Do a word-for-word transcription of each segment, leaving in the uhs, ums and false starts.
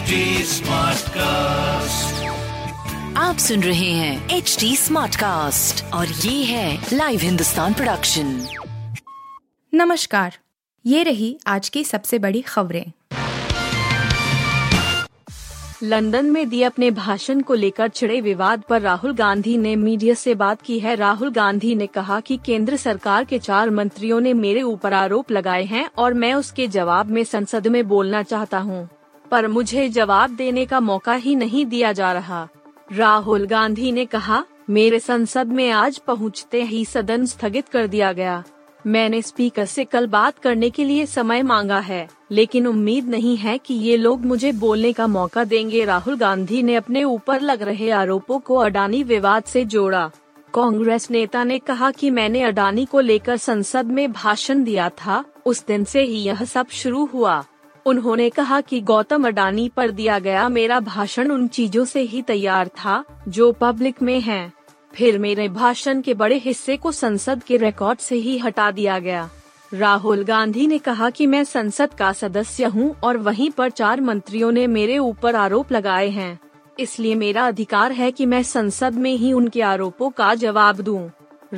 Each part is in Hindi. H T smart cast. आप सुन रहे हैं एच टी स्मार्ट कास्ट और ये है लाइव हिंदुस्तान प्रोडक्शन। नमस्कार, ये रही आज की सबसे बड़ी खबरें। लंदन में दिए अपने भाषण को लेकर छिड़े विवाद पर राहुल गांधी ने मीडिया से बात की है। राहुल गांधी ने कहा कि केंद्र सरकार के चार मंत्रियों ने मेरे ऊपर आरोप लगाए हैं और मैं उसके जवाब में संसद में बोलना चाहता हूं, पर मुझे जवाब देने का मौका ही नहीं दिया जा रहा। राहुल गांधी ने कहा, मेरे संसद में आज पहुँचते ही सदन स्थगित कर दिया गया। मैंने स्पीकर से कल बात करने के लिए समय मांगा है, लेकिन उम्मीद नहीं है कि ये लोग मुझे बोलने का मौका देंगे। राहुल गांधी ने अपने ऊपर लग रहे आरोपों को अडानी विवाद से जोड़ा। कांग्रेस नेता ने कहा कि मैंने अडानी को लेकर संसद में भाषण दिया था, उस दिन से ही यह सब शुरू हुआ। उन्होंने कहा कि गौतम अडानी पर दिया गया मेरा भाषण उन चीजों से ही तैयार था जो पब्लिक में है। फिर मेरे भाषण के बड़े हिस्से को संसद के रिकॉर्ड से ही हटा दिया गया। राहुल गांधी ने कहा कि मैं संसद का सदस्य हूं और वहीं पर चार मंत्रियों ने मेरे ऊपर आरोप लगाए हैं, इसलिए मेरा अधिकार है कि मैं संसद में ही उनके आरोपों का जवाब दूं।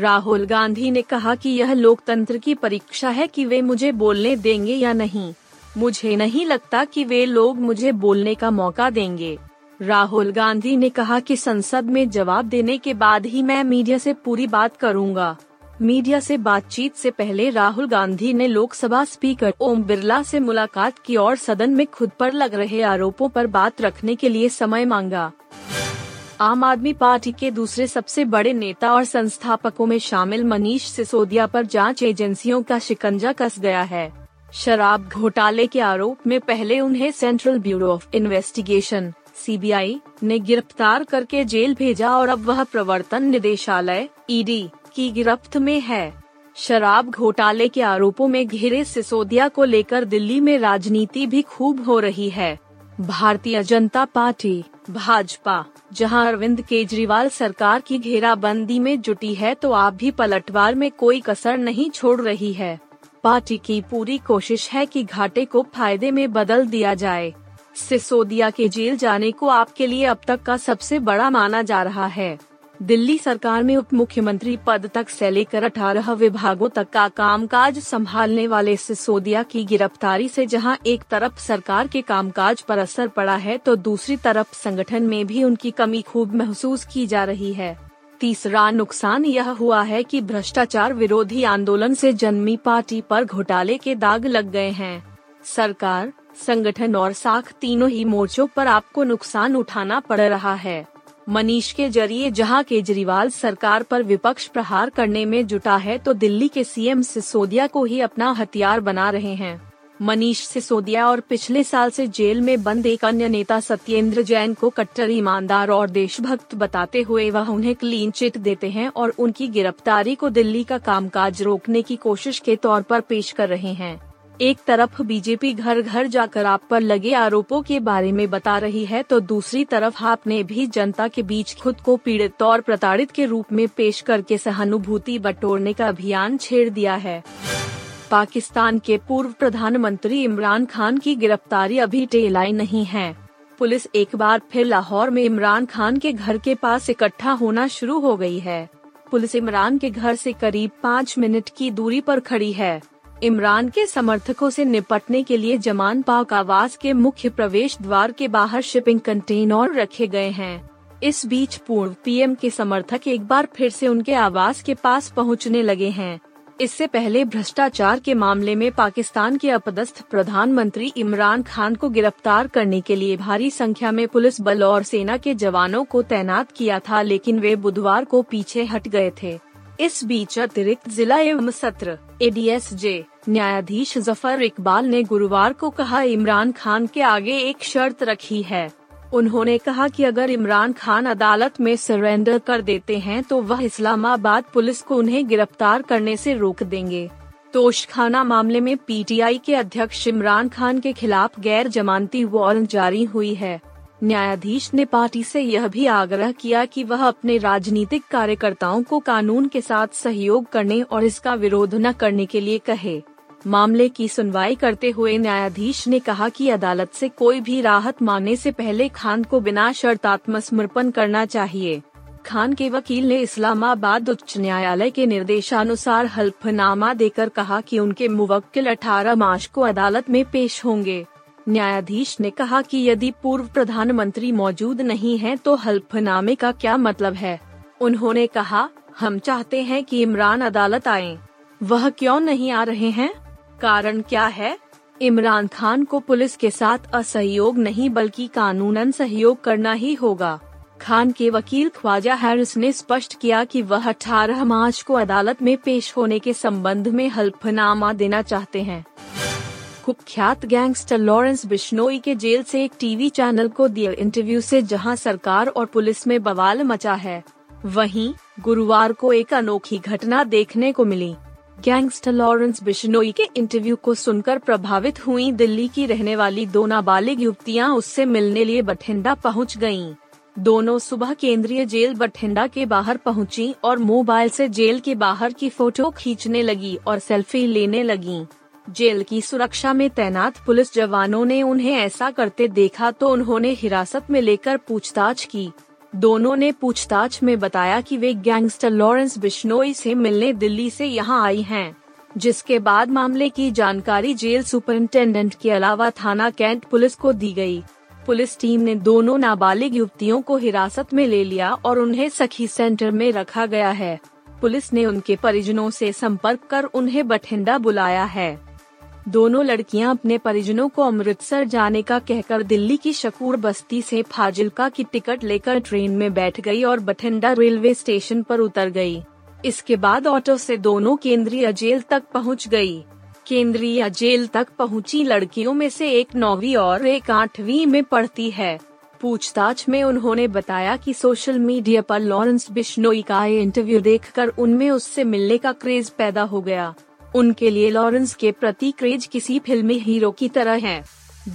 राहुल गांधी ने कहा कि यह लोकतंत्र की परीक्षा है कि वे मुझे बोलने देंगे या नहीं। मुझे नहीं लगता कि वे लोग मुझे बोलने का मौका देंगे। राहुल गांधी ने कहा कि संसद में जवाब देने के बाद ही मैं मीडिया से पूरी बात करूंगा। मीडिया से बातचीत से पहले राहुल गांधी ने लोकसभा स्पीकर ओम बिरला से मुलाकात की और सदन में खुद पर लग रहे आरोपों पर बात रखने के लिए समय मांगा। आम आदमी पार्टी के दूसरे सबसे बड़े नेता और संस्थापकों में शामिल मनीष सिसोदिया पर जांच एजेंसियों का शिकंजा कस गया है। शराब घोटाले के आरोप में पहले उन्हें central bureau of investigation (C B I) ने गिरफ्तार करके जेल भेजा और अब वह प्रवर्तन निदेशालय (ई डी) की गिरफ्त में है। शराब घोटाले के आरोपों में घिरे सिसोदिया को लेकर दिल्ली में राजनीति भी खूब हो रही है। भारतीय जनता पार्टी भाजपा जहां अरविंद केजरीवाल सरकार की घेराबंदी में जुटी है, तो आप भी पलटवार में कोई कसर नहीं छोड़ रही है। पार्टी की पूरी कोशिश है कि घाटे को फायदे में बदल दिया जाए। सिसोदिया के जेल जाने को आपके लिए अब तक का सबसे बड़ा माना जा रहा है। दिल्ली सरकार में उप मुख्यमंत्री पद तक से लेकर अठारह विभागों तक का कामकाज संभालने वाले सिसोदिया की गिरफ्तारी से जहां एक तरफ सरकार के कामकाज पर असर पड़ा है, तो दूसरी तरफ संगठन में भी उनकी कमी खूब महसूस की जा रही है। तीसरा नुकसान यह हुआ है कि भ्रष्टाचार विरोधी आंदोलन से जन्मी पार्टी पर घोटाले के दाग लग गए हैं। सरकार, संगठन और साख तीनों ही मोर्चों पर आपको नुकसान उठाना पड़ रहा है। मनीष के जरिए जहां केजरीवाल सरकार पर विपक्ष प्रहार करने में जुटा है, तो दिल्ली के सी एम सिसोदिया को ही अपना हथियार बना रहे हैं। मनीष सिसोदिया और पिछले साल से जेल में बंद एक अन्य नेता सत्येंद्र जैन को कट्टर, ईमानदार और देशभक्त बताते हुए वह उन्हें क्लीन चिट देते हैं और उनकी गिरफ्तारी को दिल्ली का कामकाज रोकने की कोशिश के तौर पर पेश कर रहे हैं। एक तरफ बीजेपी घर घर जाकर आप पर लगे आरोपों के बारे में बता रही है, तो दूसरी तरफ आपने भी जनता के बीच खुद को पीड़ित और प्रताड़ित के रूप में पेश करके सहानुभूति बटोरने का अभियान छेड़ दिया है। पाकिस्तान के पूर्व प्रधानमंत्री इमरान खान की गिरफ्तारी अभी ढिलाई नहीं है। पुलिस एक बार फिर लाहौर में इमरान खान के घर के पास इकट्ठा होना शुरू हो गयी है। पुलिस इमरान के घर से करीब पाँच मिनट की दूरी पर खड़ी है। इमरान के समर्थकों से निपटने के लिए जमान पाक आवास के मुख्य प्रवेश द्वार के बाहर शिपिंग कंटेनर रखे गए हैं। इस बीच पूर्व पी एम के समर्थक एक बार फिर से उनके आवास के पास पहुंचने लगे हैं। इससे पहले भ्रष्टाचार के मामले में पाकिस्तान के अपदस्थ प्रधानमंत्री इमरान खान को गिरफ्तार करने के लिए भारी संख्या में पुलिस बल और सेना के जवानों को तैनात किया था, लेकिन वे बुधवार को पीछे हट गए थे। इस बीच अतिरिक्त जिला एवं सत्र ए डी एस जे न्यायाधीश जफर इकबाल ने गुरुवार को कहा, इमरान खान के आगे एक शर्त रखी है। उन्होंने कहा कि अगर इमरान खान अदालत में सरेंडर कर देते हैं तो वह इस्लामाबाद पुलिस को उन्हें गिरफ्तार करने से रोक देंगे। तोशखाना मामले में पी टी आई के अध्यक्ष इमरान खान के खिलाफ गैर जमानती वारंट जारी हुई है। न्यायाधीश ने पार्टी से यह भी आग्रह किया कि वह अपने राजनीतिक कार्यकर्ताओं को कानून के साथ सहयोग करने और इसका विरोध न करने के लिए कहे। मामले की सुनवाई करते हुए न्यायाधीश ने कहा कि अदालत से कोई भी राहत मांगने से पहले खान को बिना शर्त आत्मसमर्पण करना चाहिए। खान के वकील ने इस्लामाबाद उच्च न्यायालय के निर्देशानुसार हल्फनामा देकर कहा कि उनके मुवक्किल अठारह मार्च को अदालत में पेश होंगे। न्यायाधीश ने कहा कि यदि पूर्व प्रधानमंत्री मौजूद नहीं हैं तो हल्फनामे का क्या मतलब है। उन्होंने कहा, हम चाहते हैं कि इमरान अदालत आएं। वह क्यों नहीं आ रहे हैं? कारण क्या है? इमरान खान को पुलिस के साथ असहयोग नहीं बल्कि कानूनन सहयोग करना ही होगा। खान के वकील ख्वाजा हैरिस ने स्पष्ट किया कि वह अठारह मार्च को अदालत में पेश होने के संबंध में हल्फनामा देना चाहते हैं। कुख्यात गैंगस्टर लॉरेंस बिश्नोई के जेल से एक टीवी चैनल को दिए इंटरव्यू से जहां सरकार और पुलिस में बवाल मचा है, वहीं गुरुवार को एक अनोखी घटना देखने को मिली। गैंगस्टर लॉरेंस बिश्नोई के इंटरव्यू को सुनकर प्रभावित हुई दिल्ली की रहने वाली दो नाबालिग युवतियाँ उससे मिलने लिए बठिंडा पहुँच गयी। दोनों सुबह केंद्रीय जेल बठिंडा के बाहर पहुंची और मोबाइल से जेल के बाहर की फोटो खींचने लगी और सेल्फी लेने लगी। जेल की सुरक्षा में तैनात पुलिस जवानों ने उन्हें ऐसा करते देखा तो उन्होंने हिरासत में लेकर पूछताछ की। दोनों ने पूछताछ में बताया कि वे गैंगस्टर लॉरेंस बिश्नोई से मिलने दिल्ली से यहाँ आई हैं, जिसके बाद मामले की जानकारी जेल सुपरिंटेंडेंट के अलावा थाना कैंट पुलिस को दी गयी। पुलिस टीम ने दोनों नाबालिग युवतियों को हिरासत में ले लिया और उन्हें सखी सेंटर में रखा गया है। पुलिस ने उनके परिजनों से संपर्क कर उन्हें बठिंडा बुलाया है। दोनों लड़कियां अपने परिजनों को अमृतसर जाने का कहकर दिल्ली की शकूर बस्ती से फाजिल्का की टिकट लेकर ट्रेन में बैठ गई और बठिंडा रेलवे स्टेशन पर उतर गई। इसके बाद ऑटो से दोनों केंद्रीय जेल तक पहुँच गयी। केंद्रीय जेल तक पहुंची लड़कियों में से एक नौवीं और एक आठवीं में पढ़ती है। पूछताछ में उन्होंने बताया कि सोशल मीडिया पर लॉरेंस बिश्नोई का ये इंटरव्यू देखकर उनमें उससे मिलने का क्रेज पैदा हो गया। उनके लिए लॉरेंस के प्रति क्रेज किसी फिल्मी हीरो की तरह है।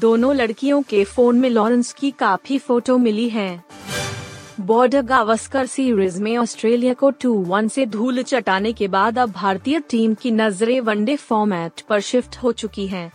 दोनों लड़कियों के फोन में लॉरेंस की काफी फोटो मिली है। बॉर्डर गावस्कर सीरीज में ऑस्ट्रेलिया को टू वन से धूल चटाने के बाद अब भारतीय टीम की नजरें वनडे फॉर्मेट पर शिफ्ट हो चुकी हैं।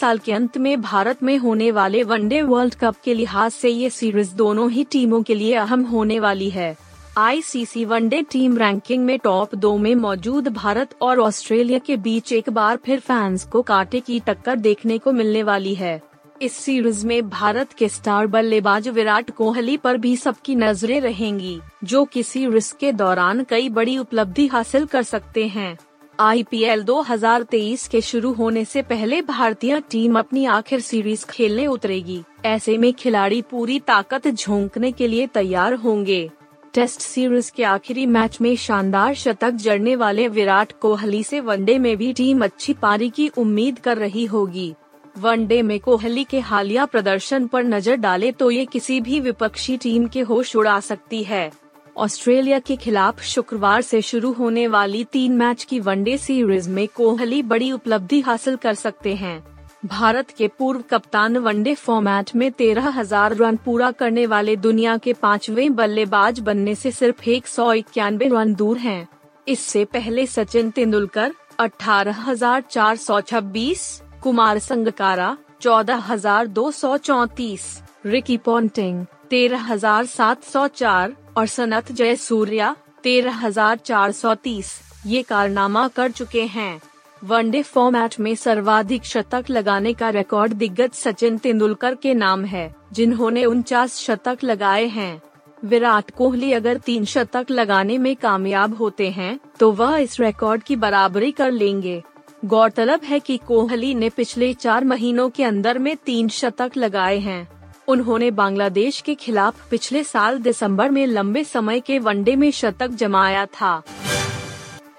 साल के अंत में भारत में होने वाले वनडे वर्ल्ड कप के लिहाज से ये सीरीज दोनों ही टीमों के लिए अहम होने वाली है। आईसीसी वनडे टीम रैंकिंग में टॉप दो में मौजूद भारत और ऑस्ट्रेलिया के बीच एक बार फिर फैंस को कांटे की टक्कर देखने को मिलने वाली है। इस सीरीज में भारत के स्टार बल्लेबाज विराट कोहली पर भी सबकी नजरें रहेंगी, जो कि सीरीज के दौरान कई बड़ी उपलब्धि हासिल कर सकते हैं। आईपीएल दो हज़ार तेईस के शुरू होने से पहले भारतीय टीम अपनी आखिर सीरीज खेलने उतरेगी। ऐसे में खिलाड़ी पूरी ताकत झोंकने के लिए तैयार होंगे। टेस्ट सीरीज के आखिरी मैच में शानदार शतक जड़ने वाले विराट कोहली से वनडे में भी टीम अच्छी पारी की उम्मीद कर रही होगी। वनडे में कोहली के हालिया प्रदर्शन पर नजर डाले तो ये किसी भी विपक्षी टीम के होश उड़ा सकती है। ऑस्ट्रेलिया के खिलाफ शुक्रवार से शुरू होने वाली तीन मैच की वनडे सीरीज में कोहली बड़ी उपलब्धि हासिल कर सकते हैं। भारत के पूर्व कप्तान वनडे फॉर्मेट में तेरह हजार रन पूरा करने वाले दुनिया के पांचवें बल्लेबाज बनने से सिर्फ एक सौ इक्यानवे रन दूर हैं। इससे पहले सचिन तेंदुलकर अठारह हजार चार सौ छब्बीस, कुमार संगकारा चौदह हजार दो सौ चौंतीस, रिकी पॉन्टिंग तेरह हजार सात सौ चार और सनत जयसूर्या तेरह हजार चार सौ तीस ये कारनामा कर चुके हैं। वनडे फॉर्मेट में सर्वाधिक शतक लगाने का रिकॉर्ड दिग्गज सचिन तेंदुलकर के नाम है, जिन्होंने उनचास शतक लगाए हैं। विराट कोहली अगर तीन शतक लगाने में कामयाब होते हैं तो वह इस रिकॉर्ड की बराबरी कर लेंगे। गौरतलब है कि कोहली ने पिछले चार महीनों के अंदर में तीन शतक लगाए हैं। उन्होंने बांग्लादेश के खिलाफ पिछले साल दिसंबर में लंबे समय के वनडे में शतक जमाया था।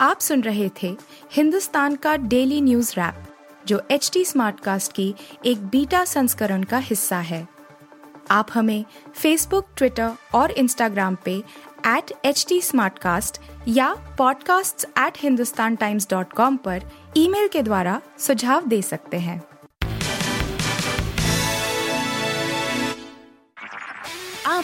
आप सुन रहे थे हिंदुस्तान का डेली न्यूज रैप, जो एच टी स्मार्ट कास्ट की एक बीटा संस्करण का हिस्सा है। आप हमें फेसबुक, ट्विटर और इंस्टाग्राम पे at H T smart cast या podcast at Hindustan Times dot com पर ईमेल के द्वारा सुझाव दे सकते हैं। आप